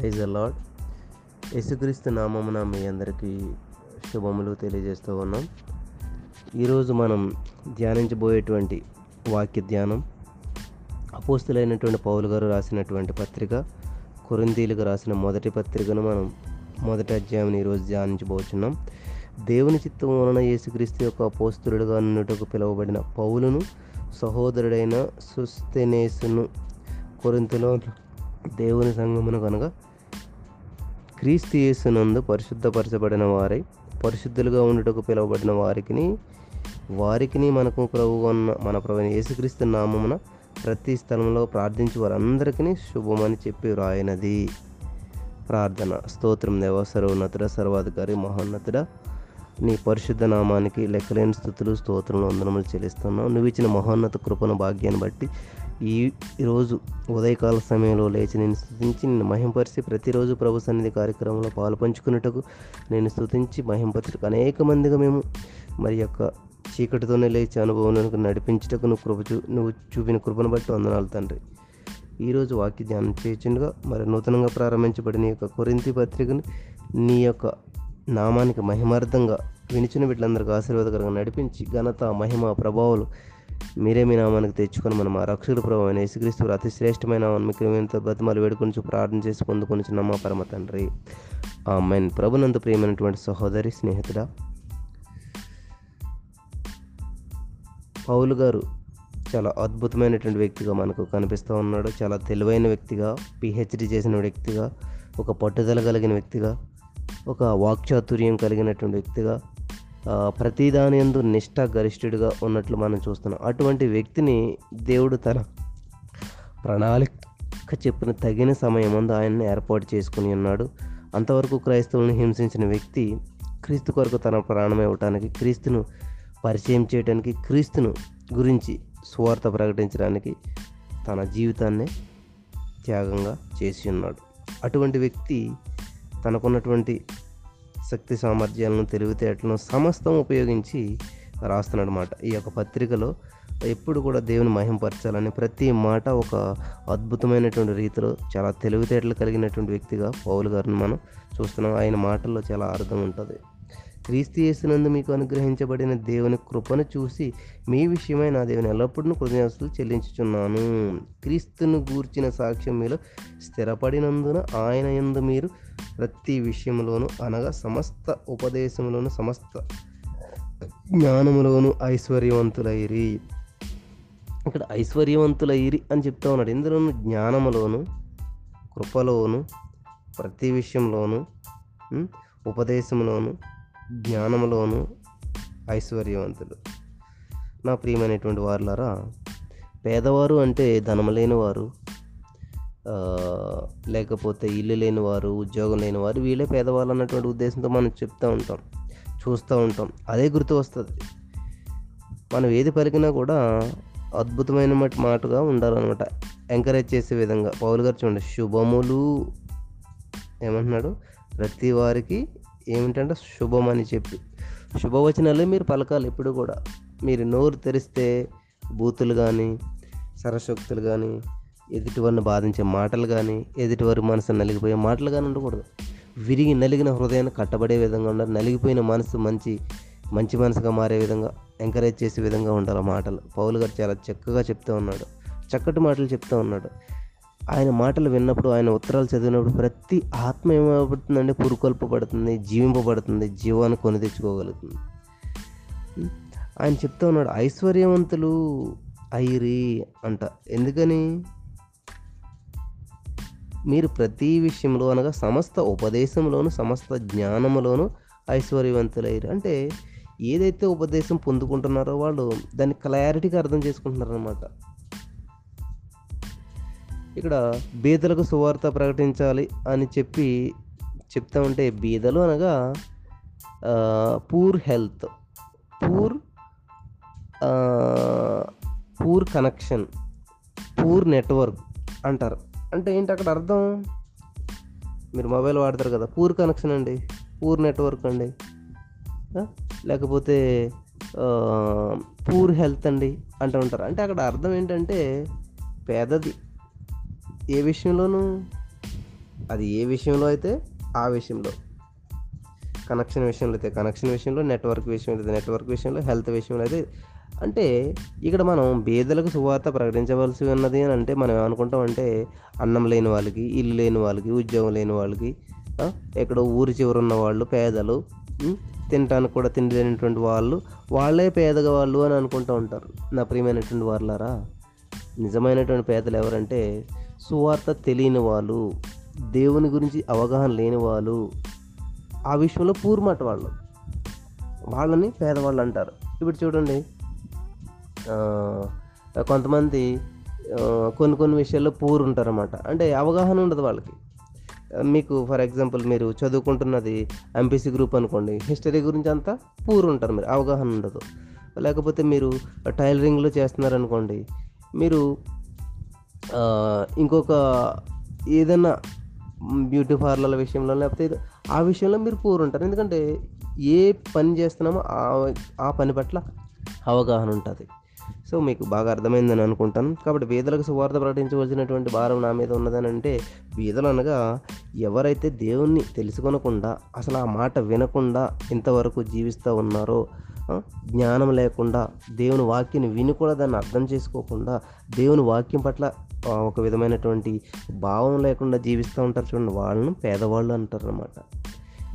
Praise the lord. యేసుక్రీస్తు నామమున మీ అందరికీ శుభములు తెలియజేస్తూ ఉన్నాం. ఈరోజు మనం ధ్యానించబోయేటువంటి వాక్య ధ్యానం అపోస్తులైనటువంటి పౌలు గారు రాసినటువంటి పత్రిక, కొరింథీయులకు రాసిన మొదటి పత్రికను మనం మొదటి అధ్యాయం ఈరోజు ధ్యానించబోచున్నాం. దేవుని చిత్తం వలన యేసుక్రీస్తు యొక్క అపోస్తులుడుగా నుండుటకు పిలువబడిన పౌలును, సహోదరుడైన సుస్తెనేసును కొరింథీయుల దేవుని సంఘమును కనుక క్రీస్తు యేసునందు పరిశుద్ధపరచబడిన వారై పరిశుద్ధులుగా ఉండుటకు పిలువబడిన వారికి మనకు ప్రభువున్న మన ప్రభువైన యేసుక్రీస్తు నామమున ప్రతి స్థలంలో ప్రార్థించి వారందరికీ శుభమని చెప్పి వ్రాయినది. ప్రార్థన. స్తోత్రం దేవా, సర్వోన్నతుడ, సర్వాధికారి, మహోన్నతుడ, నీ పరిశుద్ధ నామానికి లెక్కలేని స్తుతులు, స్తోత్రములు, వందనములు చెల్లిస్తున్నాం. నువ్వు ఇచ్చిన మహోన్నత కృపను, భాగ్యాన్ని బట్టి ఈరోజు ఉదయకాల సమయంలో లేచి నేను స్తుతించి నిన్ను మహింపరిచి ప్రతిరోజు ప్రభు సన్నిధి కార్యక్రమంలో పాల్పంచుకున్నట్టుకు నేను స్తుతించి మహింపరచుటకు అనేక మందిగా మేము మరి యొక్క చీకటితోనే లేచి అనుభవంలోనికి నడిపించుటకు నువ్వు చూపిన కృపను బట్టి వందనాలు తండ్రి. ఈరోజు వాక్య ధ్యానం చేయించుగా మరి నూతనంగా ప్రారంభించబడిన యొక్క కొరింథీ పత్రికను నీ యొక్క నామానికి మహిమార్థంగా వినిచిన వీళ్ళందరికీ ఆశీర్వాదకరంగా నడిపించి ఘనత, మహిమ, ప్రభావాలు మీరే మీ నామానికి తెచ్చుకొని మనం ఆ రక్షకుడు ప్రభావం యేసుక్రీస్తు అతి శ్రేష్టమైన మీకు బతిమాలు వేడుకొని ప్రార్థన చేసి పొందుకొని నమ్మ పరమ తండ్రి, ఆమేన్. ప్రభునందు ప్రియమైనటువంటి సహోదరి, స్నేహితుడా, పౌలు గారు చాలా అద్భుతమైనటువంటి వ్యక్తిగా మనకు కనిపిస్తూ ఉన్నాడు. చాలా తెలివైన వ్యక్తిగా, పిహెచ్డి చేసిన వ్యక్తిగా, ఒక పట్టుదల కలిగిన వ్యక్తిగా, ఒక వాక్చాతుర్యం కలిగినటువంటి వ్యక్తిగా, ప్రతిదాని యందు నిష్ఠా గరిష్ఠుడిగా ఉన్నట్లు మనం చూస్తున్నాం. అటువంటి వ్యక్తిని దేవుడు తన ప్రణాళిక చెప్పిన తగిన సమయం ముందు ఆయన్ని ఏర్పాటు చేసుకుని ఉన్నాడు. అంతవరకు క్రైస్తవులను హింసించిన వ్యక్తి క్రీస్తు కొరకు తన ప్రాణం ఇవ్వటానికి, క్రీస్తును పరిచయం చేయడానికి, క్రీస్తును గురించి స్వార్థ ప్రకటించడానికి తన జీవితాన్ని త్యాగంగా చేసి ఉన్నాడు. అటువంటి వ్యక్తి తనకున్నటువంటి శక్తి సామర్థ్యాలను, తెలివితేటలను సమస్తం ఉపయోగించి రాస్తున్నమాట. ఈ యొక్క పత్రికలో ఎప్పుడు కూడా దేవుని మహింపరచాలని ప్రతి మాట ఒక అద్భుతమైనటువంటి రీతిలో చాలా తెలివితేటలు కలిగినటువంటి వ్యక్తిగా పౌలు గారిని మనం చూస్తున్నాం. ఆయన మాటల్లో చాలా అర్థం ఉంటుంది. క్రీస్తు యేసునందు మీకు అనుగ్రహించబడిన దేవుని కృపను చూసి మీ విషయమై నా దేవుని ఎల్లప్పుడూ కృతజ్ఞతలు చెల్లించుచున్నాను. క్రీస్తును గూర్చిన సాక్ష్యం మీలో స్థిరపడినందున ఆయన యందు మీరు ప్రతి విషయంలోనూ, అనగా సమస్త ఉపదేశంలోను, సమస్త జ్ఞానములోను ఐశ్వర్యవంతులైరి. ఇక్కడ ఐశ్వర్యవంతులైరి అని చెప్తా ఉన్నాడు. ఇందులోను జ్ఞానములోను, కృపలోను, ప్రతి విషయంలోను, ఉపదేశంలోను, జ్ఞానంలోను ఐశ్వర్యవంతులు. నా ప్రియమైనటువంటి వారులారా, పేదవారు అంటే ధనం లేనివారు, లేకపోతే ఇల్లు లేనివారు, ఉద్యోగం లేనివారు, వీళ్ళే పేదవాళ్ళు అన్నటువంటి ఉద్దేశంతో మనం చెప్తూ ఉంటాం, చూస్తూ ఉంటాం. అదే గుర్తు వస్తుంది. మనం ఏది పలికినా కూడా అద్భుతమైన మాటగా ఉండాలన్నమాట, ఎంకరేజ్ చేసే విధంగా. పౌలు గారు చూడండి, శుభములు ఏమంటున్నాడు, ప్రతి వారికి ఏమిటంటే శుభం అని చెప్పి శుభవచనాలే మీరు పలకాలి. ఎప్పుడు కూడా మీరు నోరు తెరిస్తే బూతులు కానీ, సరసోక్తులు కానీ, ఎదుటివారిని బాధించే మాటలు కానీ, ఎదుటివారి మనసు నలిగిపోయే మాటలు కానీ ఉండకూడదు. విరిగి నలిగిన హృదయాన్ని కట్టబడే విధంగా ఉండాలి. నలిగిపోయిన మనసు మంచి మనసుగా మారే విధంగా, ఎంకరేజ్ చేసే విధంగా ఉండాలి మాటలు. పౌలు గారు చాలా చక్కగా చెప్తూ ఉన్నాడు, చక్కటి మాటలు చెప్తూ ఉన్నాడు. ఆయన మాటలు విన్నప్పుడు, ఆయన ఉత్తరాలు చదివినప్పుడు ప్రతి ఆత్మ ఏమవుతుందంటే పురుకొల్పబడుతుంది, జీవింపబడుతుంది, జీవాన్ని కొని తెచ్చుకోగలుగుతుంది. ఆయన చెప్తూ ఉన్నాడు, ఐశ్వర్యవంతులు ఐరి అంట. ఎందుకని? మీరు ప్రతి విషయంలో, అనగా సమస్త ఉపదేశంలోను, సమస్త జ్ఞానంలోను ఐశ్వర్యవంతులైరు అంటే ఏదైతే ఉపదేశం పొందుకుంటున్నారో వాళ్ళు దాన్ని క్లారిటీగా అర్థం చేసుకుంటున్నారు అన్నమాట. ఇక్కడ బీదలకు సువార్త ప్రకటించాలి అని చెప్తా ఉంటే, బీదలు అనగా poor health, poor connection, poor network అంటారు. అంటే ఏంటి అక్కడ అర్థం? మీరు మొబైల్ వాడతారు కదా, పూర్ కనెక్షన్ అండి, పూర్ నెట్వర్క్ అండి, లేకపోతే పూర్ హెల్త్ అండి అంటూ ఉంటారు. అంటే అక్కడ అర్థం ఏంటంటే, పేదది ఏ విషయంలోనూ అది ఏ విషయంలో అయితే ఆ విషయంలో, కనెక్షన్ విషయంలో అయితే కనెక్షన్ విషయంలో, నెట్వర్క్ విషయంలో అయితే నెట్వర్క్ విషయంలో, హెల్త్ విషయంలో అయితే. అంటే ఇక్కడ మనం బీదలకు సువార్త ప్రకటించవలసి ఉన్నది అని అంటే మనం ఏమనుకుంటాం అంటే అన్నం లేని వాళ్ళకి, ఇల్లు లేని వాళ్ళకి, ఉద్యోగం లేని వాళ్ళకి, ఎక్కడో ఊరి చివరున్న వాళ్ళు, పేదలు, తినటానికి కూడా తిండి లేనటువంటి వాళ్ళు, వాళ్ళే పేదగా వాళ్ళు అని అనుకుంటూ ఉంటారు. నా ప్రియమైనటువంటి వాళ్ళారా, నిజమైనటువంటి పేదలు ఎవరంటే సువార్త తెలియని వాళ్ళు, దేవుని గురించి అవగాహన లేని వాళ్ళు, ఆ విషయంలో పూర్మట వాళ్ళు, వాళ్ళని పేదవాళ్ళు అంటారు. ఇప్పుడు చూడండి, కొంతమంది కొన్ని కొన్ని విషయాల్లో పూర్ ఉంటారన్నమాట, అంటే అవగాహన ఉండదు వాళ్ళకి. మీకు ఫర్ ఎగ్జాంపుల్ మీరు చదువుకుంటున్నది ఎంపీసీ గ్రూప్ అనుకోండి, హిస్టరీ గురించి అంతా పూర్ ఉంటారు, మీరు అవగాహన ఉండదు. లేకపోతే మీరు టైలరింగ్లో చేస్తున్నారనుకోండి, మీరు ఇంకొక ఏదైనా బ్యూటీ పార్లర్ల విషయంలో లేకపోతే ఆ విషయంలో మీరు పూర్ ఉంటారు. ఎందుకంటే ఏ పని చేస్తున్నామో ఆ పని పట్ల అవగాహన ఉంటుంది. సో మీకు బాగా అర్థమైందని అనుకుంటాను. కాబట్టి బీదలకు సువార్త ప్రకటించవలసినటువంటి భారం నా మీద ఉన్నదని అంటే, బీదలు అనగా ఎవరైతే దేవుణ్ణి తెలుసుకొనకుండా, అసలు ఆ మాట వినకుండా ఇంతవరకు జీవిస్తూ ఉన్నారో, జ్ఞానం లేకుండా, దేవుని వాక్యాన్ని విని కూడా దాన్ని అర్థం చేసుకోకుండా, దేవుని వాక్యం పట్ల ఒక విధమైనటువంటి భావం లేకుండా జీవిస్తూ ఉంటారు చూడండి, వాళ్ళను పేదవాళ్ళు అంటారు అన్నమాట.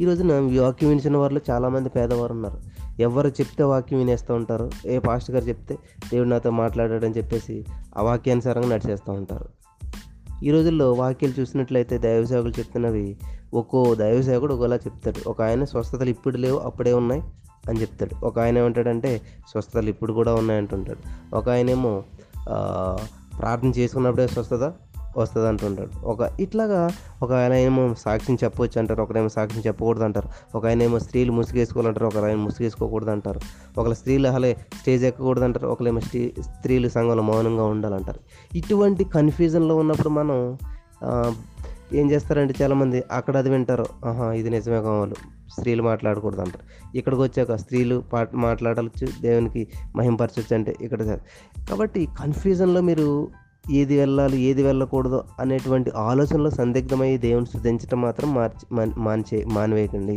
ఈరోజు నేను వాక్యం వినిచిన వారిలో చాలామంది పేదవారు ఉన్నారు. ఎవరు చెప్తే వాక్యం వినేస్తూ ఉంటారు, ఏ పాస్టర్ గారు చెప్తే దేవుడు నాతో మాట్లాడాడని చెప్పేసి ఆ వాక్యానుసారంగా నడిచేస్తూ ఉంటారు. ఈ రోజుల్లో వాక్యాలు చూసినట్లయితే దైవసేవకులు చెప్తున్నవి ఒక్కో దైవసేవకుడు ఒకలా చెప్తాడు. ఒక ఆయన స్వస్థతలు ఇప్పుడు లేవు అప్పుడే ఉన్నాయి అని చెప్తాడు. ఒక ఆయన ఏమంటాడంటే స్వస్థతలు ఇప్పుడు కూడా ఉన్నాయంటుంటాడు. ఒక ఆయనేమో ప్రార్థన చేసుకున్నప్పుడే స్వస్థత వస్తుంది అంటుంటాడు. ఒక ఇట్లాగా ఒక ఆయన ఏమో సాక్ష్యం చెప్పవచ్చు అంటారు, ఒకరేమో సాక్ష్యం చెప్పకూడదు అంటారు, ఒక ఆయన ఏమో స్త్రీలు ముసుగేసుకోవాలంటారు, ఒక ఆయన ముసుగేసుకోకూడదు అంటారు, ఒకళ్ళు స్త్రీలు అసలే స్టేజ్ ఎక్కకూడదు అంటారు, ఒకళ్ళేమో స్త్రీలు సంఘంలో మౌనంగా ఉండాలంటారు. ఇటువంటి కన్ఫ్యూజన్లో ఉన్నప్పుడు మనం ఏం చేస్తారంటే చాలామంది అక్కడ అది వింటారు, ఆహా ఇది నిజమే కావాలి, స్త్రీలు మాట్లాడకూడదు అంటారు. ఇక్కడికి వచ్చాక స్త్రీలు మాట్లాడవచ్చు, దేవునికి మహింపరచవచ్చు అంటే ఇక్కడ. కాబట్టి కన్ఫ్యూజన్లో మీరు ఏది వెళ్ళాలి ఏది వెళ్ళకూడదు అనేటువంటి ఆలోచనలో సందిగ్ధమై దేవుని స్తుతించడం మాత్రం మానివేయకండి.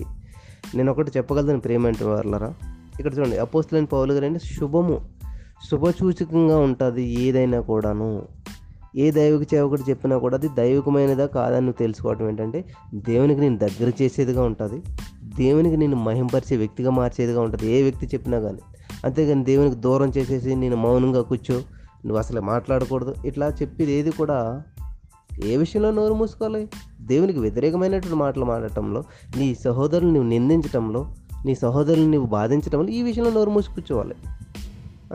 నేను ఒకటి చెప్పగలను ప్రేమంటే వాళ్ళరా, ఇక్కడ చూడండి అపోస్తలుడైన పౌలు గారు అంటే శుభసూచకంగా ఉంటుంది ఏదైనా కూడాను. ఏ దైవిక సేవకుడు చెప్పినా కూడా అది దైవికమైనదా కాదని నువ్వు తెలుసుకోవడం ఏంటంటే, దేవునికి నేను దగ్గర చేసేదిగా ఉంటుంది, దేవునికి నేను మహింపరిచే వ్యక్తిగా మార్చేదిగా ఉంటుంది ఏ వ్యక్తి చెప్పినా కానీ. అంతేగాని దేవునికి దూరం చేసేసి నేను మౌనంగా కూర్చో, నువ్వు అసలు మాట్లాడకూడదు, ఇట్లా చెప్పేది ఏది కూడా. ఏ విషయంలో నోరు మూసుకోవాలి? దేవునికి వ్యతిరేకమైనటువంటి మాటలు మాట్లాడటంలో, నీ సహోదరుని నువ్వు నిందించడంలో, నీ సహోదరుని నువ్వు బాధించడంలో, ఈ విషయంలో నోరు మూసుకూర్చోవాలి.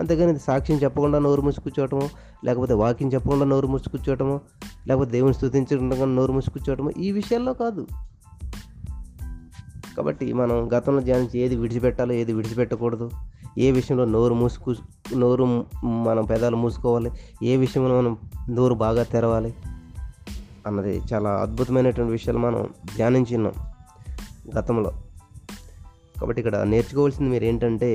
అంతేగాని సాక్ష్యం చెప్పకుండా నోరు మూసుకూర్చోవటమో, లేకపోతే వాక్యం చెప్పకుండా నోరు మూసుకూర్చోవటమో, లేకపోతే దేవుని స్తుతించకుండా నోరు మూసుకూర్చోవటమో ఈ విషయాల్లో కాదు. కాబట్టి మనం గతంలో ధ్యానించి ఏది విడిచిపెట్టాలో ఏది విడిచిపెట్టకూడదు, ఏ విషయంలో నోరు మనం పెదాలు మూసుకోవాలి, ఏ విషయంలో మనం నోరు బాగా తెరవాలి అన్నది చాలా అద్భుతమైనటువంటి విషయాలు మనం ధ్యానించున్నాం గతంలో. కాబట్టి ఇక్కడ నేర్చుకోవాల్సింది మీరు ఏంటంటే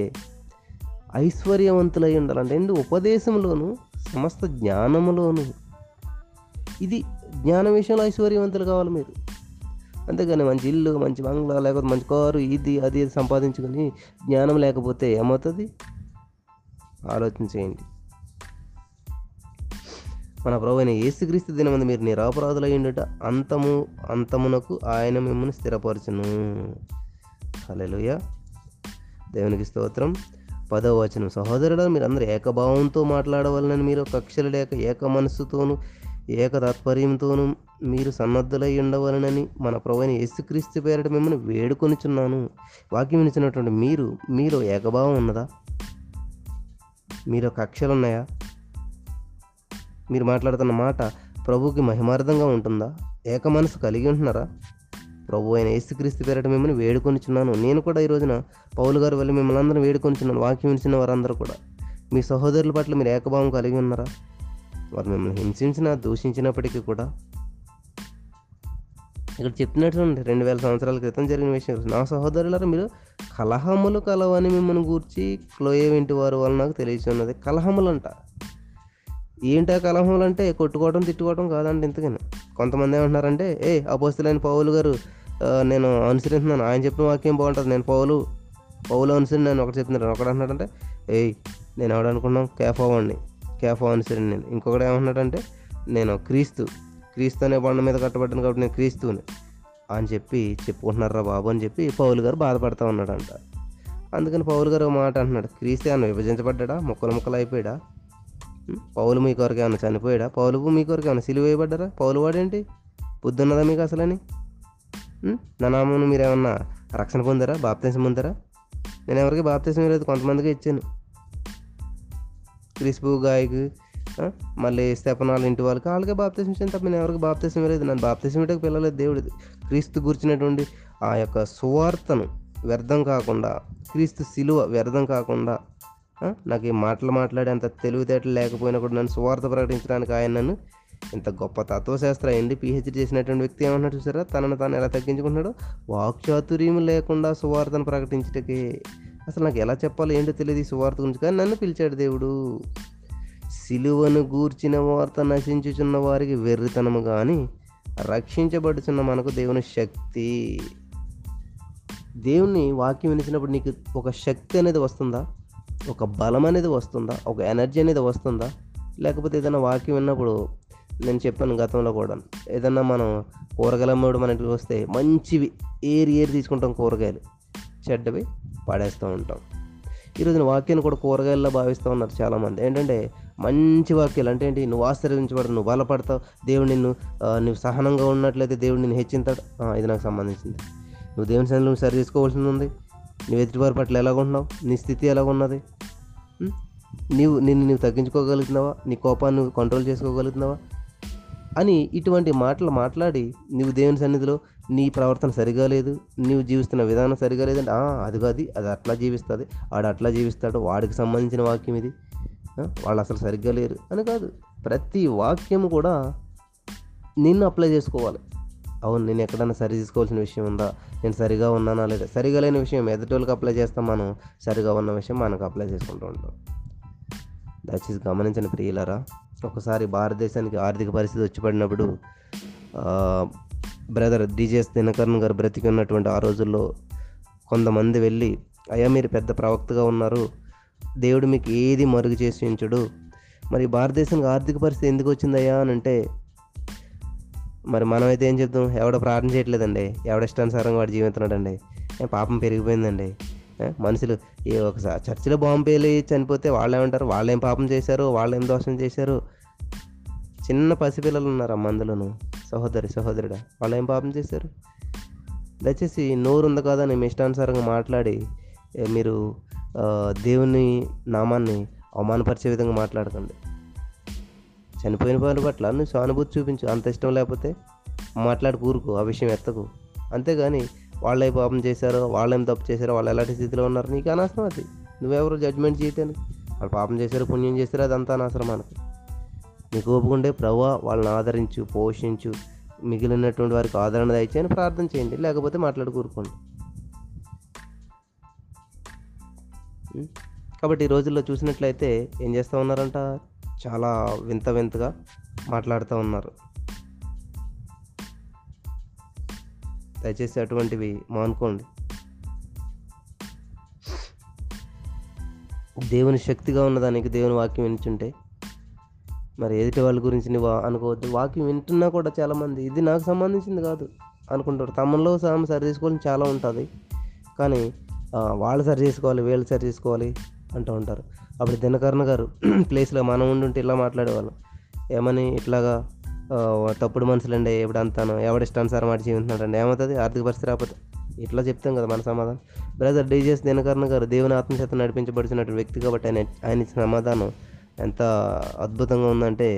ఐశ్వర్యవంతులై ఉండాలంటే ఉపదేశంలోను సమస్త జ్ఞానంలోను. ఇది జ్ఞానం విషయంలో ఐశ్వర్యవంతులు కావాలి మీరు. అంతేగాని మంచి ఇల్లు, మంచి బంగ్లా, లేకపోతే మంచి కారు, ఇది అది సంపాదించుకొని జ్ఞానం లేకపోతే ఏమవుతుంది? ఆలోచన చేయండి. మన ప్రభువైన యేసుక్రీస్తు దినమందు మీరు నిరపరాధులై ఉండుట అంతమునకు ఆయన మిమ్మల్ని స్థిరపరచును. హల్లెలూయా, దేవునికి స్తోత్రం. 10వ వచనం, సహోదరుడా మీరందరూ ఏకభావంతో మాట్లాడవాలని మీరు కక్షలు లేక ఏక మనస్సుతోనూ ఏక తాత్పర్యంతోనూ మీరు సన్నద్ధులై ఉండవలనని మన ప్రభువైన యేసుక్రీస్తు పేరిట మిమ్మల్ని వేడుకొనిచున్నాను. వాక్యం వినిచినటువంటి మీలో ఏకభావం ఉన్నదా? మీలో కక్షలు ఉన్నాయా? మీరు మాట్లాడుతున్న మాట ప్రభువుకి మహిమార్థంగా ఉంటుందా? ఏక మనసు కలిగి ఉంటున్నారా? ప్రభు అయిన యేసుక్రీస్తు పేరిట మిమ్మల్ని వేడుకొనిచున్నాను. నేను కూడా ఈ రోజున పౌలు గారు వెళ్ళి మిమ్మల్ని అందరం వేడుకొనిచున్నాను. వాక్యం వినిచిన వారందరూ కూడా మీ సహోదరుల పట్ల మీరు ఏకభావం కలిగి ఉన్నారా? వారు మిమ్మల్ని హింసించినా దూషించినప్పటికీ కూడా, ఇక్కడ చెప్పినట్టు 2000 సంవత్సరాల క్రితం జరిగిన విషయం, నా సహోదరులారా మీరు కలహములు కలవని మిమ్మల్ని గూర్చి క్లోయ వెంటి వారు వాళ్ళు నాకు తెలియచున్నది. కలహములు అంట ఏంటా కలహంలు అంటే కొట్టుకోవడం తిట్టుకోవడం కాదండి. ఇంతకని కొంతమంది ఏమంటున్నారంటే ఏ అపోస్తులైన పౌలు గారు నేను అనుసరిస్తున్నాను, ఆయన చెప్పిన వాక్యం బాగుంటుంది, నేను పౌలు అనుసరి నేను ఒకటి చెప్తున్నాను. ఒకడు అంటున్నాడంటే ఏయ్ నేను ఎవడనుకున్నాను కేఫా అనుసరి నేను. ఇంకొకటి ఏమంటున్నాడంటే నేను క్రీస్తు అనే బండ మీద కట్టబడ్డాను కాబట్టి నేను క్రీస్తుని అని చెప్పుకుంటున్నారా బాబు అని చెప్పి పౌలు గారు బాధపడతా ఉన్నాడంట. అందుకని పౌలు గారు మాట అంటున్నాడు, క్రీస్తు ఆయన విభజించబడ్డా, ముక్కలు ముక్కలు అయిపోయాడా, పౌలు మీ కొరకు ఏమైనా చనిపోయాడా, పౌలు మీ కొరకు ఏమైనా సిలువ వేయబడ్డారా, పౌలు వాడేంటి పొద్దున్నదా మీకు అసలని, నా నామను మీరు ఏమన్నా రక్షణ పొందారా, బాప్తిసం పొందారా? నేను ఎవరికి బాప్తిసం ఇవ్వలేదు, కొంతమందికి ఇచ్చాను. క్రిస్పు గాయకు మళ్ళీ స్థాపనాలు ఇంటి వాళ్ళకి బాప్తిసం ఇచ్చాను తప్ప నేను ఎవరికి బాప్తిసం ఇవ్వలేదు. నన్ను బాప్తిసం ఇవ్వడానికి పిల్లలేదు. దేవుడు క్రీస్తు గురించినటువంటి ఆ యొక్క సువార్తను వ్యర్థం కాకుండా, క్రీస్తు సిలువ వ్యర్థం కాకుండా, నాకు ఈ మాట్లాడే అంత తెలివితేటలు లేకపోయినా కూడా నన్ను సువార్త ప్రకటించడానికి ఆయన నన్ను ఇంత గొప్ప తత్వశాస్త్ర ఎండి పిహెచ్డి చేసినటువంటి వ్యక్తి ఏమన్నా చూసారా, తనను తాను ఎలా తగ్గించుకుంటున్నాడు, వాక్చాతుర్యం లేకుండా సువార్తను ప్రకటించటకి. అసలు నాకు ఎలా చెప్పాలి ఏంటో తెలియదు ఈ సువార్త గురించి, కానీ నన్ను పిలిచాడు దేవుడు. సిలువను గూర్చిన వార్త నశించుచున్న వారికి వెర్రితనము కానీ రక్షించబడుచున్న మనకు దేవుని శక్తి. దేవుని వాక్యం వినిచినప్పుడు నీకు ఒక శక్తి అనేది వస్తుందా, ఒక బలం అనేది వస్తుందా, ఒక ఎనర్జీ అనేది వస్తుందా? లేకపోతే ఏదైనా వాక్యం విన్నప్పుడు నేను చెప్పాను గతంలో కూడా, ఏదన్నా మనం కూరగాయలు అమ్మేప్పుడు మనకి వస్తే మంచివి ఏరి తీసుకుంటాం, కూరగాయలు చెడ్డవి పాడేస్తూ ఉంటాం. ఈరోజున వాక్యాన్ని కూడా కూరగాయల్లో భావిస్తూ ఉన్నారు చాలామంది. ఏంటంటే మంచి వాక్యాలు అంటే ఏంటి, నువ్వు ఆశీర్వదించబడతావు, నువ్వు బలపడతావు, దేవుడు నువ్వు సహనంగా ఉన్నట్లయితే దేవుడు నిన్ను హెచ్చింతాడు, ఇది నాకు సంబంధించింది. నువ్వు దేవుని సన్నిధిలో నువ్వు సరి చేసుకోవాల్సింది ఉంది, నువ్వు ఎదుటివారి పట్ల ఎలాగున్నావు, నీ స్థితి ఎలాగున్నది, నిన్ను తగ్గించుకోగలుగుతున్నావా, నీ కోపాన్ని నువ్వు కంట్రోల్ చేసుకోగలుగుతున్నావా అని ఇటువంటి మాటలు మాట్లాడి, నువ్వు దేవుని సన్నిధిలో నీ ప్రవర్తన సరిగా లేదు, నువ్వు జీవిస్తున్న విధానం సరిగా లేదంటే అది కాదు, అది అట్లా జీవిస్తుంది, వాడు అట్లా జీవిస్తాడు, వాడికి సంబంధించిన వాక్యం ఇది, వాళ్ళు అసలు సరిగ్గా లేరు అని కాదు. ప్రతి వాక్యం కూడా నిన్ను అప్లై చేసుకోవాలి. అవును, నేను ఎక్కడైనా సరి చేసుకోవాల్సిన విషయం ఉందా, నేను సరిగా ఉన్నానా లేదా, సరిగా లేని విషయం ఎదుటోళ్ళకి అప్లై చేస్తాం, మనం సరిగా ఉన్న విషయం మనకు అప్లై చేసుకుంటూ ఉంటాం. దయచేసి గమనించండి ప్రియులారా, ఒకసారి భారతదేశానికి ఆర్థిక పరిస్థితి వచ్చి పడినప్పుడు బ్రదర్ డిజెఎస్ దినకరన్ గారు బ్రతికి ఉన్నటువంటి ఆ రోజుల్లో కొంతమంది వెళ్ళి, అయ్యా మీరు పెద్ద ప్రవక్తగా ఉన్నారు, దేవుడు మీకు ఏది మరుగు చేసి ఉంచడు, మరి భారతదేశానికి ఆర్థిక పరిస్థితి ఎందుకు వచ్చిందయ్యా అని అంటే, మరి మనమైతే ఏం చెప్తాం, ఎవడ ప్రార్థన చేయట్లేదండి, ఎవడ ఇష్టానుసారంగా వాడు జీవిస్తున్నాడండి, పాపం పెరిగిపోయిందండి, మనుషులు ఈ ఒకసారి చర్చిలో బాంబు పేలి చనిపోతే వాళ్ళు ఏమంటారు, వాళ్ళేం పాపం చేశారు, వాళ్ళేం దోషం చేశారు. చిన్న పసిపిల్లలు ఉన్నారు ఆ మందులను, సహోదరి సహోదరుడా, వాళ్ళేం పాపం చేశారు? దయచేసి నోరు ఉంది కదా అని మీ ఇష్టానుసారంగా మాట్లాడి మీరు దేవుని నామాన్ని అవమానపరిచే విధంగా మాట్లాడకండి. చనిపోయిన వారి పట్ల నువ్వు సానుభూతి చూపించు, అంత ఇష్టం లేకపోతే మాట్లాడి కూరుకో, ఆ విషయం ఎత్తకు. అంతేగాని వాళ్ళే పాపం చేశారో, వాళ్ళేం తప్పు చేశారో, వాళ్ళు ఎలాంటి స్థితిలో ఉన్నారు నీకు అనవసరం. అది నువ్వెవరు జడ్జ్మెంట్ చేయటని, వాళ్ళు పాపం చేశారో పుణ్యం చేశారో అదంతా అనవసరం మనకి. నీకు ఒప్పుకుంటే ప్రభువా వాళ్ళని ఆదరించు, పోషించు, మిగిలినటువంటి వారికి ఆదరణ దయచేయని ప్రార్థన చేయండి, లేకపోతే మాట్లాడి కూరుకోండి. కాబట్టి ఈ రోజుల్లో చూసినట్లయితే ఏం చేస్తూ ఉన్నారంట, చాలా వింతగా మాట్లాడుతూ ఉన్నారు. దయచేసి అటువంటివి మానుకోండి. దేవుని శక్తిగా ఉన్నదానికి దేవుని వాక్యం వినిచుంటే మరి ఎదుటి వాళ్ళ గురించి నువ్వు అనుకోవద్దు. వాక్యం వింటున్నా కూడా చాలామంది ఇది నాకు సంబంధించింది కాదు అనుకుంటారు. తమలో తాము సరి చేసుకోవాలని చాలా ఉంటుంది, కానీ వాళ్ళు సరి చేసుకోవాలి, వీళ్ళు సరి చేసుకోవాలి అంటూ ఉంటారు. అప్పుడు దినకరణ గారు ప్లేస్లో మనం ఉండుంటే ఇలా మాట్లాడేవాళ్ళం, ఏమని, ఇట్లాగా తప్పుడు మనుషులండి, ఎప్పుడు అంతాను, ఎవడిష్టానుసారం వాటి జీవిస్తున్నాడండి, ఏమవుతుంది ఆర్థిక పరిస్థితి రాకపోతే, ఇట్లా చెప్తాం కదా మన సమాధానం. బ్రదర్ డిజెఎస్ దినకరణ గారు దేవుని ఆత్మచేత నడిపించబడిచినటువంటి వ్యక్తి కాబట్టి ఆయన సమాధానం ఎంత అద్భుతంగా ఉందంటే,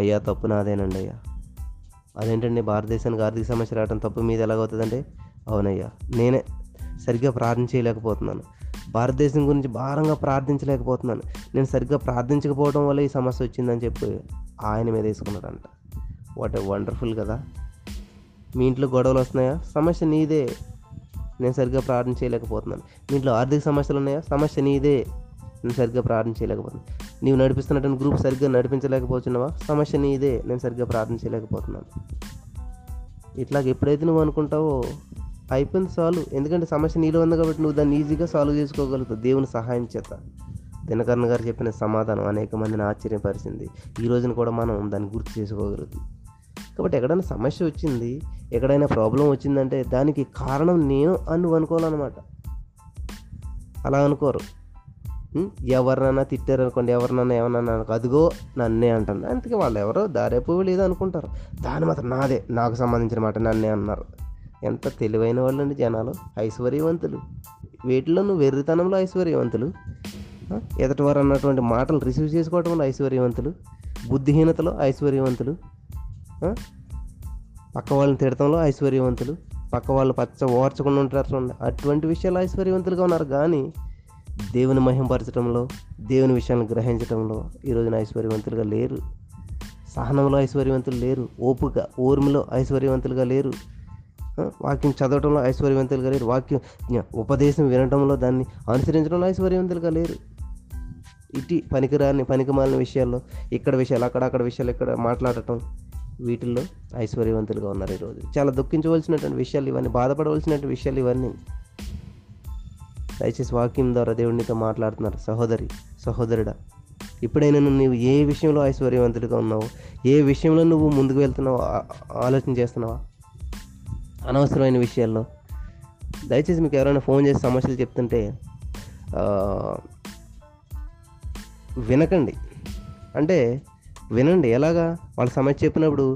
అయ్యా తప్పు నాదేనండి అయ్యా. అదేంటండి, భారతదేశానికి ఆర్థిక సమస్య రావడం తప్పు మీద ఎలాగవుతుందంటే, అవునయ్యా నేనే సరిగ్గా ప్రార్థన చేయలేకపోతున్నాను, భారతదేశం గురించి భారంగా ప్రార్థించలేకపోతున్నాను, నేను సరిగ్గా ప్రార్థించకపోవడం వల్ల ఈ సమస్య వచ్చిందని చెప్పి ఆయన మీద వేసుకున్నాడంట. వాట్ ఏ వండర్ఫుల్ కదా. మీ ఇంట్లో గొడవలు వస్తున్నాయా, సమస్య నీదే, నేను సరిగ్గా ప్రార్థన చేయలేకపోతున్నాను. మీ ఇంట్లో ఆర్థిక సమస్యలు ఉన్నాయా, సమస్య నీదే, నేను సరిగ్గా ప్రార్థన చేయలేకపోతున్నాను. నీవు నడిపిస్తున్నటువంటి గ్రూప్ సరిగ్గా నడిపించలేకపోతున్నావా? సమస్య నీదే, నేను సరిగ్గా ప్రార్థన చేయలేకపోతున్నాను. ఇట్లాగ ఎప్పుడైతే నువ్వు అనుకుంటావో అయిపోయింది సాల్వ్, ఎందుకంటే సమస్య నీలో ఉంది కాబట్టి నువ్వు దాన్ని ఈజీగా సాల్వ్ చేసుకోగలుగుతావు దేవుని సహాయం చేత. దినకరణ గారు చెప్పిన సమాధానం అనేక మందిని ఆశ్చర్యపరిచింది. ఈ రోజున కూడా మనం దాన్ని గుర్తు చేసుకోగలుగుతాం. కాబట్టి ఎక్కడైనా సమస్య వచ్చింది, ఎక్కడైనా ప్రాబ్లం వచ్చిందంటే దానికి కారణం నేను అని అనుకోవాలన్నమాట. అలా అనుకోరు. ఎవరినైనా తిట్టారు అనుకోండి, ఎవరినైనా ఏమన్నా అదిగో నన్నే అంటాను, అందుకే వాళ్ళు ఎవరో దారేపు లేదో అనుకుంటారు, దాని మాత్రం నాదే, నాకు సంబంధించిన మాట నన్నే అన్నారు. ఎంత తెలివైన వాళ్ళండి జనాలు, ఐశ్వర్యవంతులు. వీటిలో నువ్వు వెర్రితనంలో ఐశ్వర్యవంతులు, ఎదటి వారు అన్నటువంటి మాటలు రిసీవ్ చేసుకోవడంలో ఐశ్వర్యవంతులు, బుద్ధిహీనతలో ఐశ్వర్యవంతులు, పక్క వాళ్ళని తిడటంలో ఐశ్వర్యవంతులు, పక్క వాళ్ళు పచ్చ ఓర్చకుండా ఉంటారు, అటువంటి విషయాలు ఐశ్వర్యవంతులుగా ఉన్నారు. కానీ దేవుని మహింపరచడంలో, దేవుని విషయాన్ని గ్రహించడంలో ఈరోజున ఐశ్వర్యవంతులుగా లేరు. సహనంలో ఐశ్వర్యవంతులు లేరు, ఓపిక ఓర్మిలో ఐశ్వర్యవంతులుగా లేరు, వాక్యం చదవటంలో ఐశ్వర్యవంతులుగా లేరు, వాక్యం ఉపదేశం వినటంలో దాన్ని అనుసరించడంలో ఐశ్వర్యవంతులుగా లేరు. ఇటు పనికిమాలిన విషయాల్లో ఇక్కడ విషయాలు, అక్కడ విషయాలు ఇక్కడ మాట్లాడటం, వీటిల్లో ఐశ్వర్యవంతులుగా ఉన్నారు. ఈరోజు చాలా దుఃఖించవలసినటువంటి విషయాలు ఇవన్నీ, బాధపడవలసినటువంటి విషయాలు ఇవన్నీ. దయచేసి వాక్యం ద్వారా దేవుడినితో మాట్లాడుతున్నారు. సహోదరి సహోదరుడా, ఇప్పుడైనా నువ్వు ఏ విషయంలో ఐశ్వర్యవంతులుగా ఉన్నావో, ఏ విషయంలో నువ్వు ముందుకు వెళ్తున్నావో ఆలోచన చేస్తున్నావా? అనవసరమైన విషయాల్లో దయచేసి మీకు ఎవరైనా ఫోన్ చేసి సమస్యలు చెప్తుంటే వినకండి. అంటే వినండి. ఎలాగా వాళ్ళ సమస్య చెప్పినప్పుడు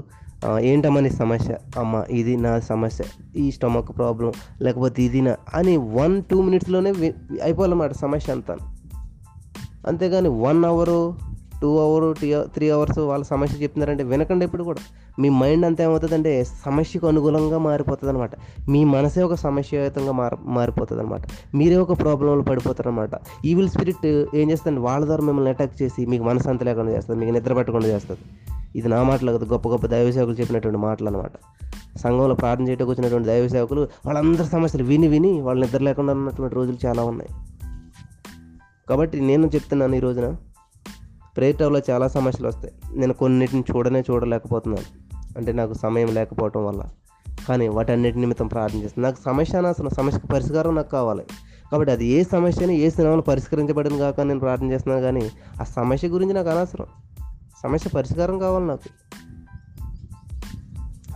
ఏంటమ్మా నీ సమస్య, అమ్మ ఇది నా సమస్య, ఈ స్టమక్ ప్రాబ్లం, లేకపోతే ఇదినా అని 1-2 minutesలోనే అయిపోవాలన్నమాట సమస్య అంతా. అంతేగాని 1 hour, 2 hours, 3 hours వాళ్ళ సమస్య చెప్తున్నారంటే వినకండి. ఇప్పుడు కూడా మీ మైండ్ అంతా ఏమవుతుందంటే సమస్యకు అనుకూలంగా మారిపోతుంది అనమాట. మీ మనసే ఒక సమస్యాయుతంగా మారిపోతుంది అనమాట. మీరే ఒక ప్రాబ్లంలో పడిపోతారనమాట. ఈవిల్ స్పిరిట్ ఏం చేస్తుంది, వాళ్ళ ద్వారా మిమ్మల్ని అటాక్ చేసి మీకు మనశ్శాంతి లేకుండా చేస్తుంది, మీకు నిద్ర పట్టకుండా చేస్తుంది. ఇది నా మాటలు కదా, గొప్ప గొప్ప దైవ సేవకులు చెప్పినటువంటి మాటలు అనమాట. సంఘంలో ప్రార్థన చేయటకు వచ్చినటువంటి దైవ సేవకులు వాళ్ళందరి సమస్యలు విని వాళ్ళు నిద్ర లేకుండా ఉన్నటువంటి రోజులు చాలా ఉన్నాయి. కాబట్టి నేను చెప్తున్నాను, ఈ రోజున ప్రేయర్ టైంలో చాలా సమస్యలు వస్తాయి. నేను కొన్నిటిని చూడలేకపోతున్నాను, అంటే నాకు సమయం లేకపోవటం వల్ల. కానీ వాటన్నిటి నిమిత్తం ప్రార్థన చేస్తాను. నాకు సమస్య అనవసరం, సమస్యకు పరిష్కారం నాకు కావాలి. కాబట్టి అది ఏ సమస్యని ఏ సినిమాలో పరిష్కరించబడిన కాక నేను ప్రార్థన చేస్తున్నాను. కానీ ఆ సమస్య గురించి నాకు అనవసరం, సమస్య పరిష్కారం కావాలి నాకు.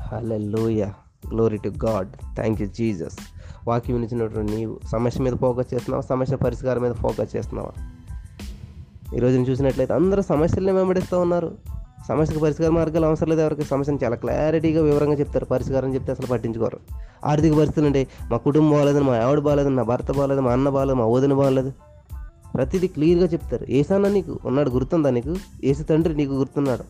Hallelujah, glory to God, thank you Jesus. వాక్యం ఇచ్చినటువంటి నీవు సమస్య మీద ఫోకస్ చేస్తున్నావా, సమస్య పరిష్కారం మీద ఫోకస్ చేస్తున్నావా? ఈరోజు నేను చూసినట్లయితే అందరూ సమస్యలనే వెంబడిస్తూ ఉన్నారు. సమస్యకు పరిష్కార మార్గాలు అవసరం లేదు ఎవరికి. సమస్యను చాలా క్లారిటీగా వివరంగా చెప్తారు, పరిష్కారం చెప్తే అసలు పట్టించుకోరు. ఆర్థిక పరిస్థితులు అంటే మా కుటుంబం బాగాలేదని, మా ఆవిడ బాగాలేదని, నా భర్త బాగాలేదు, మా అన్న బాగాలేదు, మా ఓదన బాగాలేదు, ప్రతిదీ క్లియర్గా చెప్తారు. ఏసన్న నీకు ఉన్నాడు గుర్తుందా? నీకు ఏసు తండ్రి నీకు గుర్తున్నాడు.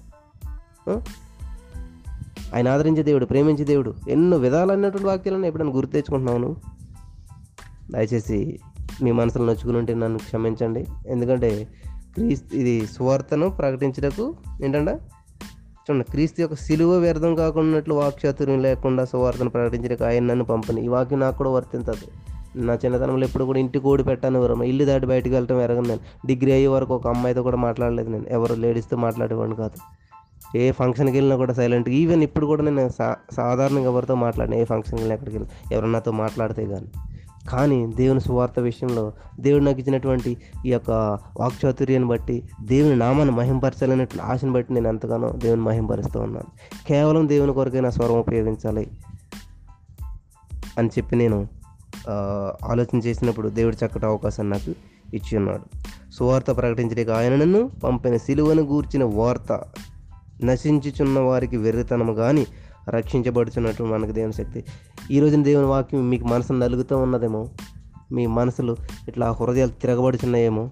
ఆయన ఆదరించే దేవుడు, ప్రేమించే దేవుడు. ఎన్నో విధాలైనటువంటి వాక్యాలను ఎప్పుడైనా గుర్తు తెచ్చుకుంటున్నావు నువ్వు? దయచేసి మీ మనసులో నొచ్చుకుని ఉంటే నన్ను క్షమించండి. ఎందుకంటే ఇది సువార్తను ప్రకటించటకు ఏంటంటే చూడండి, క్రీస్తు యొక్క సిలువ వ్యర్థం కాకుండా వాక్చాతుర్యం లేకుండా సువార్తను ప్రకటించడానికి ఆయన నన్ను పంపని. ఈ వాక్యం నాకు కూడా వర్తింతది. నా చిన్నతనంలో ఎప్పుడు కూడా ఇంటికి ఓడి పెట్టాను ఎవరు, ఇల్లు దాటి బయటకు వెళ్ళటం ఎరగను. నేను డిగ్రీ అయ్యే వరకు ఒక అమ్మాయితో కూడా మాట్లాడలేదు. నేను ఎవరు లేడీస్తో మాట్లాడేవాడిని కాదు. ఏ ఫంక్షన్కి వెళ్ళినా కూడా సైలెంట్గా. ఈవెన్ ఇప్పుడు కూడా నేను సాధారణంగా ఎవరితో మాట్లాడినా, ఏ ఫంక్షన్కి వెళ్ళినా, ఎక్కడికి వెళ్ళినా ఎవరన్నాతో మాట్లాడితే కానీ. కానీ దేవుని సువార్త విషయంలో దేవుడు నాకు ఇచ్చినటువంటి ఈ యొక్క వాక్చాతుర్యాన్ని బట్టి, దేవుని నామాన్ని మహింపరచాలనేటువంటి ఆశను బట్టి నేను ఎంతగానో దేవుని మహింపరుస్తూ ఉన్నాను. కేవలం దేవుని కొరకే నా స్వరం ఉపయోగించాలి అని చెప్పి నేను ఆలోచన చేసినప్పుడు దేవుడు చక్కటి అవకాశాన్ని నాకు ఇచ్చి ఉన్నాడు. సువార్త ప్రకటించడానికి ఆయన నన్ను పంపిన. సిలువను గూర్చిన వార్త నశించుచున్న వారికి వెర్రితనము కానీ రక్షించబడుచున్నట్టు మనకు దేవుని శక్తి. ఈరోజు దేవుని వాక్యం మీకు మనసును నలుగుతూ ఉన్నదేమో, మీ మనసులు ఇట్లా హృదయాలు తిరగబడుచున్నాయేమో.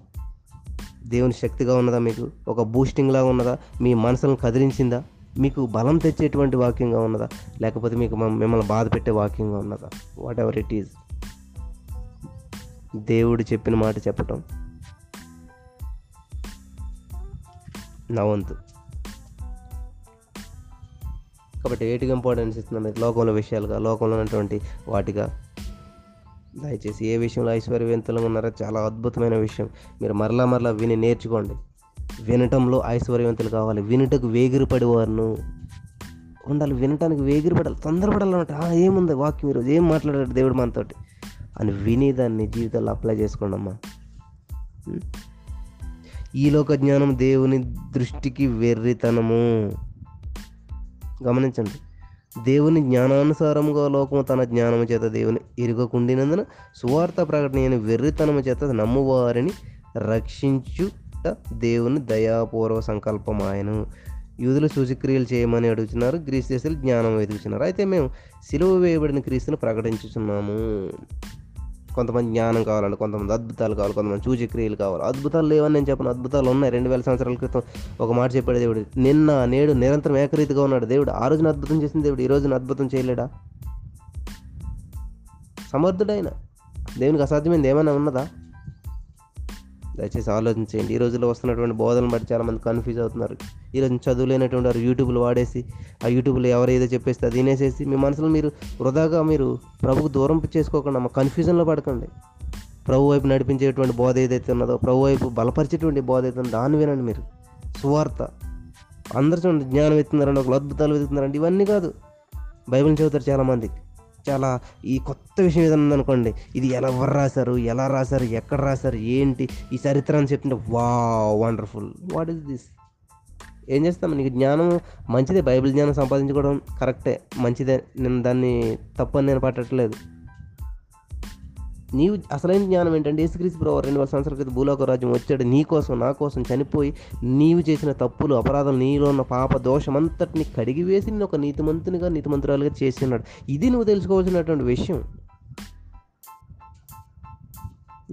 దేవుని శక్తిగా ఉన్నదా? మీకు ఒక బూస్టింగ్లాగా ఉన్నదా? మీ మనసులను కదిలించిందా? మీకు బలం తెచ్చేటువంటి వాక్యంగా ఉన్నదా? లేకపోతే మీకు మిమ్మల్ని బాధ పెట్టే వాక్యంగా ఉన్నదా? వాట్ ఎవర్ ఇట్ ఈజ్, దేవుడు చెప్పిన మాట చెప్పటం నా వంతు. కాబట్టి వేటికి ఇంపార్టెన్స్ ఇస్తున్నాను? లోకంలో విషయాలుగా, లోకంలో ఉన్నటువంటి వాటిగా. దయచేసి ఏ విషయంలో ఐశ్వర్యవంతులుగా ఉన్నారో చాలా అద్భుతమైన విషయం. మీరు మరలా విని నేర్చుకోండి. వినటంలో ఐశ్వర్యవంతులు కావాలి. వినుటకు వేగిరపడేవారును ఉండాలి. వినటానికి వేగిరపడాలి, తొందరపడాలన్నమాట. ఏముంది వాక్యం ఈరోజు ఏం మాట్లాడాడు దేవుడు మనతోటి అని విని దాన్ని జీవితాల్లో అప్లై చేసుకోండి అమ్మా. ఈ లోక జ్ఞానం దేవుని దృష్టికి వెర్రితనము. గమనించండి, దేవుని జ్ఞానానుసారముగా లోకము తన జ్ఞానము చేత దేవుని ఎరుగకుండినందున సువార్త ప్రకటన అయిన వెర్రితనము చేత నమ్మువారిని రక్షించుట దేవుని దయాపూర్వ సంకల్పం. ఆయను యూదులు సూచిక్రియలు చేయమని అడుగుతున్నారు, గ్రీసు దేశాలు జ్ఞానం ఎదుగుతున్నారు. అయితే మేము సిలువ వేయబడిన క్రీస్తును ప్రకటించుతున్నాము. కొంతమంది జ్ఞానం కావాలంటే, కొంతమంది అద్భుతాలు కావాలి, కొంతమంది సూచిక్రియలు కావాలి. అద్భుతాలు లేవని నేను చెప్పను, అద్భుతాలు ఉన్నాయి. 2000 సంవత్సరాల క్రితం ఒక మాట చెప్పాడు దేవుడు, నిన్న నేడు నిరంతరం ఏకరీతిగా ఉన్నాడు దేవుడు. ఆ రోజున అద్భుతం చేసిన దేవుడు ఈ రోజున అద్భుతం చేయలేడా? సమర్థుడైన దేవునికి అసాధ్యమైంది ఏమైనా ఉన్నదా? దయచేసి ఆలోచించేయండి. ఈ రోజుల్లో వస్తున్నటువంటి బోధనలు బట్టి చాలామంది కన్ఫ్యూజ్ అవుతున్నారు. ఈ రోజు చదువులేనటువంటి వారు యూట్యూబ్లు వాడేసి, ఆ యూట్యూబ్లో ఎవరు ఏదో చెప్పేస్తే అది వినేసేసి మీ మనసులో మీరు వృధాగా మీరు ప్రభుకు దూరం చేసుకోకుండా మా కన్ఫ్యూజన్లో పడకండి. ప్రభు వైపు నడిపించేటువంటి బోధ ఏదైతే ఉన్నదో, ప్రభు వైపు బలపరిచేటువంటి బోధ అయితే ఉందో దాన్ని వినండి. మీరు సువార్త అందరూ చూడండి, జ్ఞానం ఎత్తున్నారండి, ఒకళ్ళు అద్భుతాలు వెతుకుతున్నారండి, ఇవన్నీ కాదు. బైబిల్ని చదువుతారు చాలామంది. చాలా ఈ కొత్త విషయం ఏదైనా ఉందనుకోండి, ఇది ఎవరు రాశారు, ఎలా రాశారు, ఎక్కడ రాశారు, ఏంటి ఈ చరిత్ర అని చెప్తుంటే wow wonderful, what is this? ఏం చేస్తాం? నీకు జ్ఞానం మంచిదే, బైబిల్ జ్ఞానం సంపాదించుకోవడం కరెక్టే, మంచిదే, నేను దాన్ని తప్పని నేను పట్టట్లేదు. నీవు అసలైన జ్ఞానం ఏంటంటే యేసుక్రీస్తు ప్రభువు 2000 సంవత్సరాల క్రితం భూలోక రాజ్యం వచ్చాడు, నీ కోసం నా కోసం చనిపోయి నీవు చేసిన తప్పులు అపరాధాలు నీలో ఉన్న పాప దోషమంతటిని కడిగివేసి నేను ఒక నీతిమంతునిగా నీతిమంతురాలుగా చేసి ఉన్నాడు. ఇది నువ్వు తెలుసుకోవాల్సినటువంటి విషయం.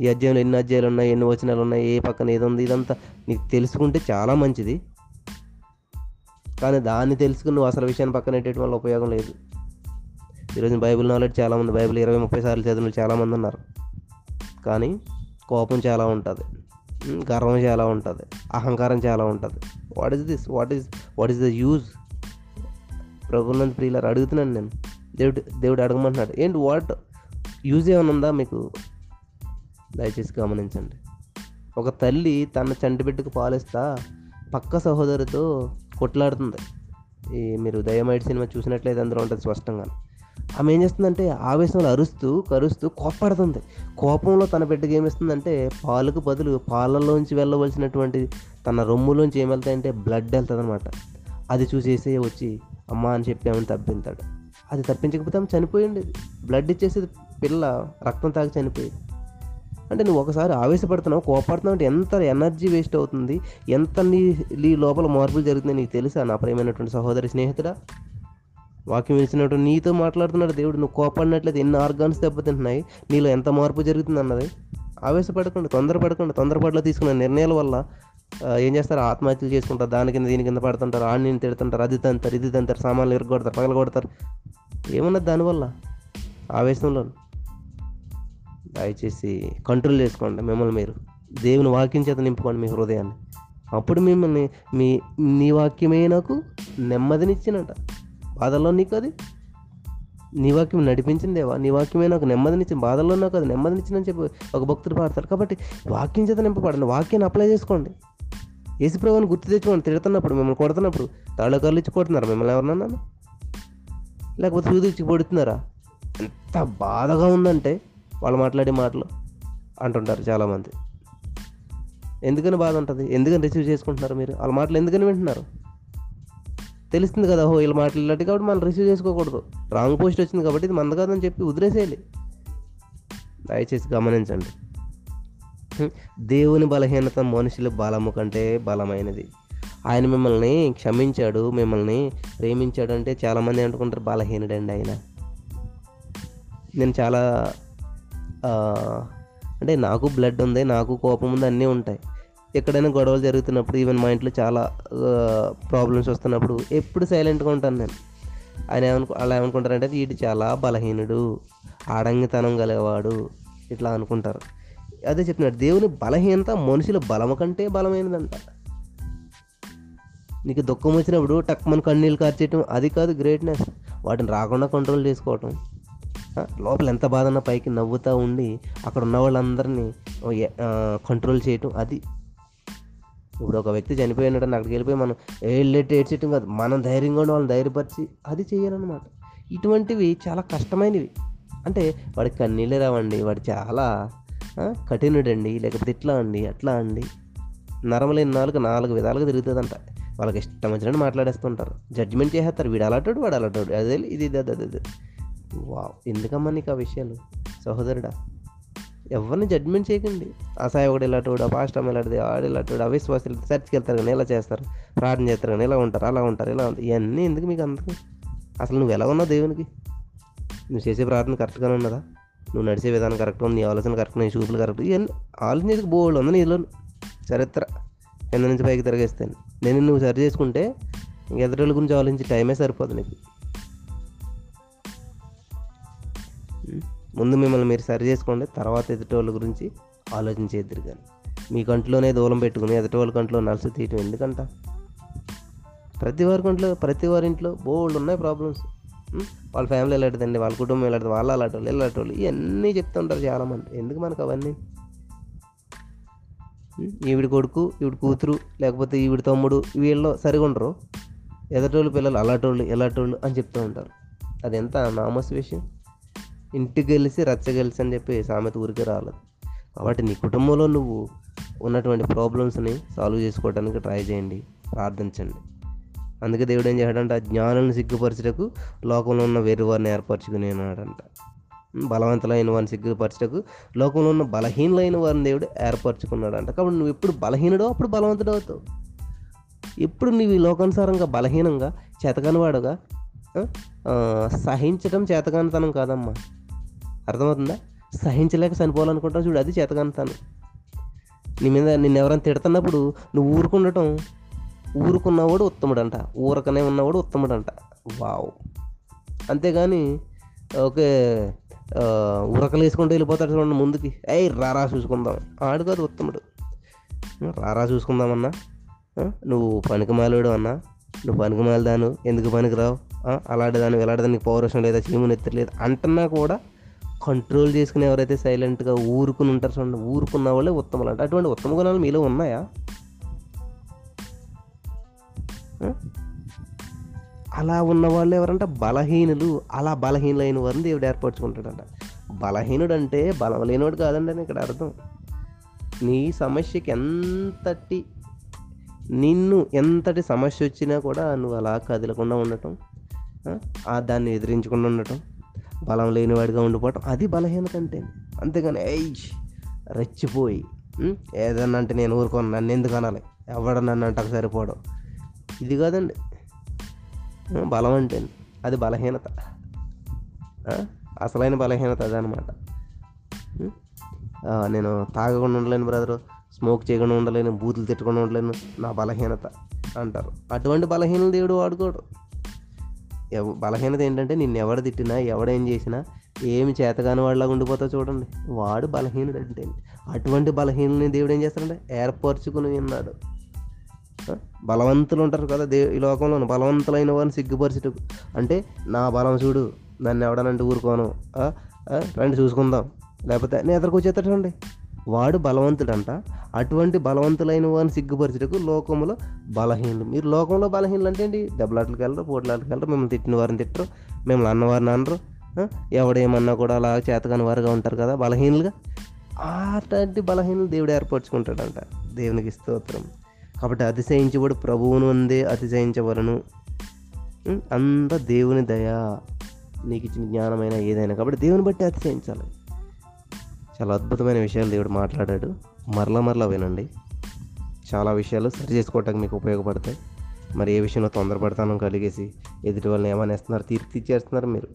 ఈ అధ్యాయంలో ఎన్ని అధ్యాయాలు ఉన్నాయి, ఎన్ని వచనాలు ఉన్నాయి, ఏ పక్కన ఏది ఉంది, ఇదంతా నీకు తెలుసుకుంటే చాలా మంచిది. కానీ దాన్ని తెలుసుకుని నువ్వు అసలు విషయాన్ని పక్కన పెట్టేయడం వల్ల ఉపయోగం లేదు. ఈరోజు బైబిల్ నాలెడ్జ్ చాలామంది, బైబిల్ 20-30 సార్లు చదివిన చాలామంది ఉన్నారు. కానీ కోపం చాలా ఉంటుంది, గర్వం చాలా ఉంటుంది, అహంకారం చాలా ఉంటుంది. What is this? What is the use? ప్రభునంద ప్రియులారా అడుగుతున్నాను నేను, దేవుడు అడగమంటున్నాడు, ఏంటి వాట్ యూజ్ ఏమైనా ఉందా మీకు? దయచేసి గమనించండి. ఒక తల్లి తన చంటి బిడ్డకు పాలిస్తా పక్క సహోదరితో కొట్లాడుతుంది. ఈ మీరు దయమైట్ సినిమా చూసినట్లయితే అందులో ఉంటుంది స్పష్టంగా. ఆమె ఏం చేస్తుందంటే ఆవేశంలో కరుస్తూ కోప్పడుతుంది. కోపంలో తన బిడ్డకి ఏమిస్తుందంటే పాలకు బదులు పాలలోంచి వెళ్ళవలసినటువంటి తన రొమ్ములోంచి ఏం వెళ్తాయంటే బ్లడ్ వెళ్తుంది అనమాట. అది చూసేసే వచ్చి అమ్మ అని చెప్పి ఆమెను తప్పించాడు. అది తప్పించకపోతే ఆమె చనిపోయింది. బ్లడ్ ఇచ్చేసేది పిల్ల, రక్తం తాగి చనిపోయింది. అంటే నువ్వు ఒకసారి ఆవేశపడుతున్నావు, కోపడుతున్నావు అంటే ఎంత ఎనర్జీ వేస్ట్ అవుతుంది, ఎంత నీ లోపల మార్పులు జరుగుతున్నాయి నీకు తెలుసా నా ప్రియమైనటువంటి సహోదరి స్నేహితుడా? వాక్యం వినిచినట్టు నీతో మాట్లాడుతున్నాడు దేవుడు. నువ్వు కోపడినట్లయితే ఎన్ని ఆర్గాన్స్ దెబ్బతింటున్నాయి, నీలో ఎంత మార్పు జరుగుతుంది అన్నది. ఆవేశపడకండి, తొందరపడకండి. తొందరపాటులో తీసుకున్న నిర్ణయాల వల్ల ఏం చేస్తారు? ఆత్మహత్యలు చేసుకుంటారు, దాని కింద దీని కింద పడుతుంటారు, ఆడిని తిడుతుంటారు, అది తంటారు, ఇది తంటారు, సామాన్లు ఎరగొడతారు, పగల కొడతారు. ఏమన్నది దానివల్ల? ఆవేశంలో దయచేసి కంట్రోల్ చేసుకోండి మిమ్మల్ని మీరు. దేవుని వాక్యం చేత నింపుకోండి మీ హృదయాన్ని. అప్పుడు మిమ్మల్ని నీ వాక్యమే నాకు నెమ్మదినిచ్చినట. బాధల్లో నీకు అది నీ వాక్యం నడిపించిందేవా, నీ వాక్యమే నాకు నెమ్మదినిచ్చింది, బాధల్లో నాకు అది నెమ్మదినిచ్చిందని చెప్పి ఒక భక్తుడు పాడతారు. కాబట్టి వాక్యం చేత నింపబడండి, వాక్యాన్ని అప్లై చేసుకోండి. యేసు ప్రభువుని గుర్తు తెచ్చుకోండి. తిడుతున్నప్పుడు, మిమ్మల్ని కొడుతున్నప్పుడు తాళకాలు ఇచ్చి కొడుతున్నారు మిమ్మల్ని ఎవరన్నా, లేకపోతే సూది ఇచ్చి పొడుతున్నారా? ఎంత బాధగా ఉందంటే వాళ్ళు మాట్లాడే మాటలు అంటుంటారు చాలామంది. ఎందుకని బాధ ఉంటుంది? ఎందుకని రిసీవ్ చేసుకుంటున్నారు మీరు? వాళ్ళ మాటలు ఎందుకని వింటున్నారు? తెలుస్తుంది కదా, ఓహో వీళ్ళు మాట్లాడేటట్టు, కాబట్టి మనం రిసీవ్ చేసుకోకూడదు. రాంగ్ పోస్ట్ వచ్చింది కాబట్టి ఇది మంద కాదని చెప్పి వదిలేసేయాలి. దయచేసి గమనించండి, దేవుని బలహీనత మనుషుల బలము కంటే బలమైనది. ఆయన మిమ్మల్ని క్షమించాడు, మిమ్మల్ని ప్రేమించాడు అంటే చాలామంది అంటుకుంటారు బలహీనుడండి ఆయన. నేను చాలా అంటే నాకు బ్లడ్ ఉంది, నాకు కోపం ఉంది, అన్నీ ఉంటాయి. ఎక్కడైనా గొడవలు జరుగుతున్నప్పుడు, ఈవెన్ మా ఇంట్లో చాలా ప్రాబ్లమ్స్ వస్తున్నప్పుడు ఎప్పుడు సైలెంట్గా ఉంటాను నేను. ఆయన అలా ఏమనుకుంటారంటే వీడు చాలా బలహీనుడు, ఆడంగితనం గలవాడు ఇట్లా అనుకుంటారు. అదే చెప్తున్నాడు, దేవుని బలహీనత మనుషుల బలము కంటే బలమైనదంట. నీకు దుఃఖం వచ్చినప్పుడు టక్ మన కన్నీళ్ళు కార్చేయటం అది కాదు గ్రేట్నెస్. వాటిని రాకుండా కంట్రోల్ చేసుకోవటం. లోపల ఎంత బాధన్న పైకి నవ్వుతూ ఉండి అక్కడ ఉన్న వాళ్ళందరినీ కంట్రోల్ చేయటం అది ఇప్పుడు ఒక వ్యక్తి చనిపోయినట్టు అక్కడికి వెళ్ళిపోయి మనం ఏళ్ళెట్టి ఏడ్చేయటం కాదు, మనం ధైర్యంగా ఉండి వాళ్ళని ధైర్యపరిచి అది చేయాలన్నమాట. ఇటువంటివి చాలా కష్టమైనవి, అంటే వాడికి కన్నీళ్ళే రావండి, వాడు చాలా కఠినుడండి, లేకపోతే ఇట్లా అండి అట్లా అండి, నరమలేని నాలుగు నాలుగు విధాలుగా తిరుగుతుందంట. వాళ్ళకి ఇష్టం వచ్చినట్టు మాట్లాడేస్తుంటారు, జడ్జిమెంట్ చేసేస్తారు, వీడు అలాంటాడు వాడు అలాంటాడు, అదే ఇది అదే. వావ్, ఎందుకమ్మా నీకు ఆ విషయాలు సహోదరుడా? ఎవరిని జడ్జ్మెంట్ చేయకండి. ఆ సాయకుడు ఇలాంటి, ఆ పాస్టమ్ ఇలాంటిది, ఆడు ఇలాంటి, అవిశ్వాసులు చర్చికి వెళ్తారు కానీ ఇలా చేస్తారు, ప్రార్థన చేస్తారు కానీ ఇలా ఉంటారు, అలా ఉంటారు, ఇలా ఉంటారు, ఇవన్నీ ఎందుకు మీకు అందుకు? అసలు నువ్వు ఎలా ఉన్నావు దేవునికి? నువ్వు చేసే ప్రార్థన కరెక్ట్గానే ఉన్నదా? నువ్వు నడిచే విధానం కరెక్ట్గా ఉంది? నీ ఆలోచన కరెక్ట్గా, నీ చూపులు కరెక్ట్, ఇవన్నీ ఆలోచించేది బోల్డ్ ఉంది నీలో. చరిత్ర కింద నుంచి పైకి తిరగేస్తాను నేను. నువ్వు సరి చేసుకుంటే ఎదురుల గురించి ఆలోచించి టైమే సరిపోదు నీకు. ముందు మిమ్మల్ని మీరు సరి చేసుకోండి, తర్వాత ఎదుటోళ్ళ గురించి ఆలోచించేద్దరు. కానీ మీ కంట్లోనే దూలం పెట్టుకుని ఎదుటోళ్ళ కంట్లో నలుసు తీయటం ఎందుకంట? ప్రతి వారి కంట్లో, ప్రతి వారి ఇంట్లో బోల్డ్ ఉన్నాయి ప్రాబ్లమ్స్. వాళ్ళ ఫ్యామిలీ ఎలాంటిదండి, వాళ్ళ కుటుంబం ఎలాంటిది, వాళ్ళు అలాంటి వాళ్ళు, ఇవన్నీ చెప్తుంటారు చాలామంది. ఎందుకు మనకు అవన్నీ? ఈవిడి కొడుకు, ఈవిడి కూతురు, లేకపోతే ఈవిడి తమ్ముడు, వీళ్ళలో సరిగా ఉండరు, ఎదటోళ్ళు పిల్లలు అలాటోళ్ళు ఎలాటోళ్ళు అని చెప్తూ ఉంటారు. అది ఎంత నామోస్ విషయం. ఇంటికి గెలిసి రచ్చగెలిసి అని చెప్పి సామెత ఊరికే రాలేదు. కాబట్టి నీ కుటుంబంలో నువ్వు ఉన్నటువంటి ప్రాబ్లమ్స్ని సాల్వ్ చేసుకోవడానికి ట్రై చేయండి, ప్రార్థించండి. అందుకే దేవుడు ఏం చేశాడంటే, ఆ జ్ఞానాన్ని సిగ్గుపరచటకు లోకంలో ఉన్న వేరు వారిని ఏర్పరచుకుని అన్నాడంట. బలవంతులైన వారిని సిగ్గుపరచటకు లోకంలో ఉన్న బలహీనులైన వారిని దేవుడు ఏర్పరచుకున్నాడంట. కాబట్టి నువ్వు ఎప్పుడు బలహీనుడో అప్పుడు బలవంతుడు అవుతావు. ఎప్పుడు నువ్వు లోకానుసారంగా బలహీనంగా చేతకానివాడుగా సహించటం చేతకానితనం కాదమ్మా, అర్థమవుతుందా? సహించలేక చనిపోవాలనుకుంటావు చూడు, అది చేతకానితనం. నీ మీద నిన్ను ఎవరైనా తిడుతున్నప్పుడు నువ్వు ఊరుకుండటం, ఊరుకున్నవాడు ఉత్తముడంట, ఊరకనే ఉన్నవాడు ఉత్తముడంట. వావ్! అంతేగాని ఓకే ఊరకలు వేసుకుంటూ వెళ్ళిపోతాడు చూడండి ముందుకి, అయ్యి రారా చూసుకుందాం, ఆడు కాదు ఉత్తముడు. రారా చూసుకుందామన్నా, నువ్వు పనికిమాలేడు అన్నా, నువ్వు పనికిమాలిదాను, ఎందుకు పనికిరావు, అలాంటిదాన్ని వెలాడదాన్ని పౌరుషం లేదా, చీముని ఎత్తలేదు అంటున్నా కూడా కంట్రోల్ చేసుకుని ఎవరైతే సైలెంట్గా ఊరుకుని ఉంటారు చూడండి, ఊరుకున్న వాళ్ళే ఉత్తములు అంట. అటువంటి ఉత్తమ గుణాలు మీలో ఉన్నాయా? అలా ఉన్నవాళ్ళు ఎవరంటే బలహీనులు. అలా బలహీనులైన వారిని దేవుడు ఏర్పరచుకుంటాడంట. బలహీనుడు అంటే బలం లేనివాడు కాదండి అని ఇక్కడ అర్థం. నీ సమస్యకి ఎంతటి, నిన్ను ఎంతటి సమస్య వచ్చినా కూడా నువ్వు అలా కదలకుండా ఉండటం, దాన్ని ఎదిరించకుండా ఉండటం, బలం లేనివాడిగా ఉండిపోవటం, అది బలహీనత అంటే. అంతేగాని రెచ్చిపోయి ఏదన్నా అంటే నేను ఊరుకోను, నన్ను ఎందుకు అనాలి, ఎవడో నన్ను అంటకు సరిపోవడం, ఇది కాదండి బలం అంటే. అది బలహీనత, అసలైన బలహీనత అదనమాట. నేను తాగకుండా ఉండలేను బ్రదరు, స్మోక్ చేయకుండా ఉండలేను, బూతులు తిట్టకుండా ఉండలేను, నా బలహీనత అంటారు. అటువంటి బలహీనలు దేవుడు వాడుకోడు. బలహీనత ఏంటంటే నిన్ను ఎవడు తిట్టినా, ఎవడేం చేసినా, ఏమి చేతగాని వాడిలాగా ఉండిపోతావు చూడండి, వాడు బలహీనుడు అంటే. అటువంటి బలహీనుని దేవుడు ఏం చేస్తాడంటే ఏర్పరచుకుని ఉన్నాడు. బలవంతులు ఉంటారు కదా ఈ లోకంలో, బలవంతులైన వారిని సిగ్గుపరచటం అంటే, నా బలం చూడు, నన్ను ఎవడనంటే ఊరుకోను, రండి చూసుకుందాం, లేకపోతే నేను ఎదురుకు వచ్చేస్తాడు చూడండి, వాడు బలవంతుడంట. అటువంటి బలవంతులైన వారిని సిగ్గుపరచటకు లోకంలో బలహీనులు. మీరు లోకంలో బలహీనులు అంటే ఏంటి? దెబ్బలాటలకు వెళ్ళరు, పోట్లాటలకు వెళ్ళరు, మిమ్మల్ని తిట్టిన వారిని తిట్టరు, మిమ్మల్ని అన్నవారిని అనరు, ఎవడేమన్నా కూడా అలా చేతకాని వారుగా ఉంటారు కదా బలహీనులుగా. అటువంటి బలహీనులు దేవుడు ఏర్పరచుకుంటాడంట. దేవునికి స్తోత్రం. కాబట్టి అతిశయించేవాడు ప్రభువును అందే అతిశయించవలను, అంత దేవుని దయ, నీకు ఇచ్చిన జ్ఞానమైన ఏదైనా. కాబట్టి దేవుని బట్టి అతిశయించాలి. చాలా అద్భుతమైన విషయాలు దేవుడు మాట్లాడాడు. మరలా వినండి, చాలా విషయాలు సరి చేసుకోవటానికి మీకు ఉపయోగపడతాయి. మరి ఏ విషయంలో తొందరపడతానో కలిగేసి ఎదుటి వాళ్ళని ఏమనేస్తున్నారు, తీర్చిచ్చేస్తున్నారు మీరు.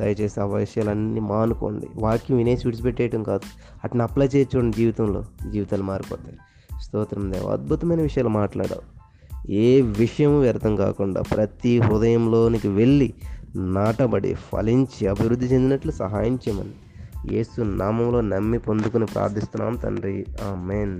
దయచేసి ఆ విషయాలన్నీ మానుకోండి. వాక్యం వినేసి విడిచిపెట్టేయటం కాదు, అట్ని అప్లై చేయొచ్చు జీవితంలో, జీవితాలు మారిపోతాయి. స్తోత్రం దేవ, అద్భుతమైన విషయాలు మాట్లాడావు. ఏ విషయం వ్యర్థం కాకుండా ప్రతి హృదయంలోనికి వెళ్ళి నాటబడి ఫలించి అభివృద్ధి చెందినట్లు సహాయం చేయమని యేసు నామంలో నమ్మి పొందుకుని ప్రార్థిస్తున్నాం తండ్రి. ఆమేన్.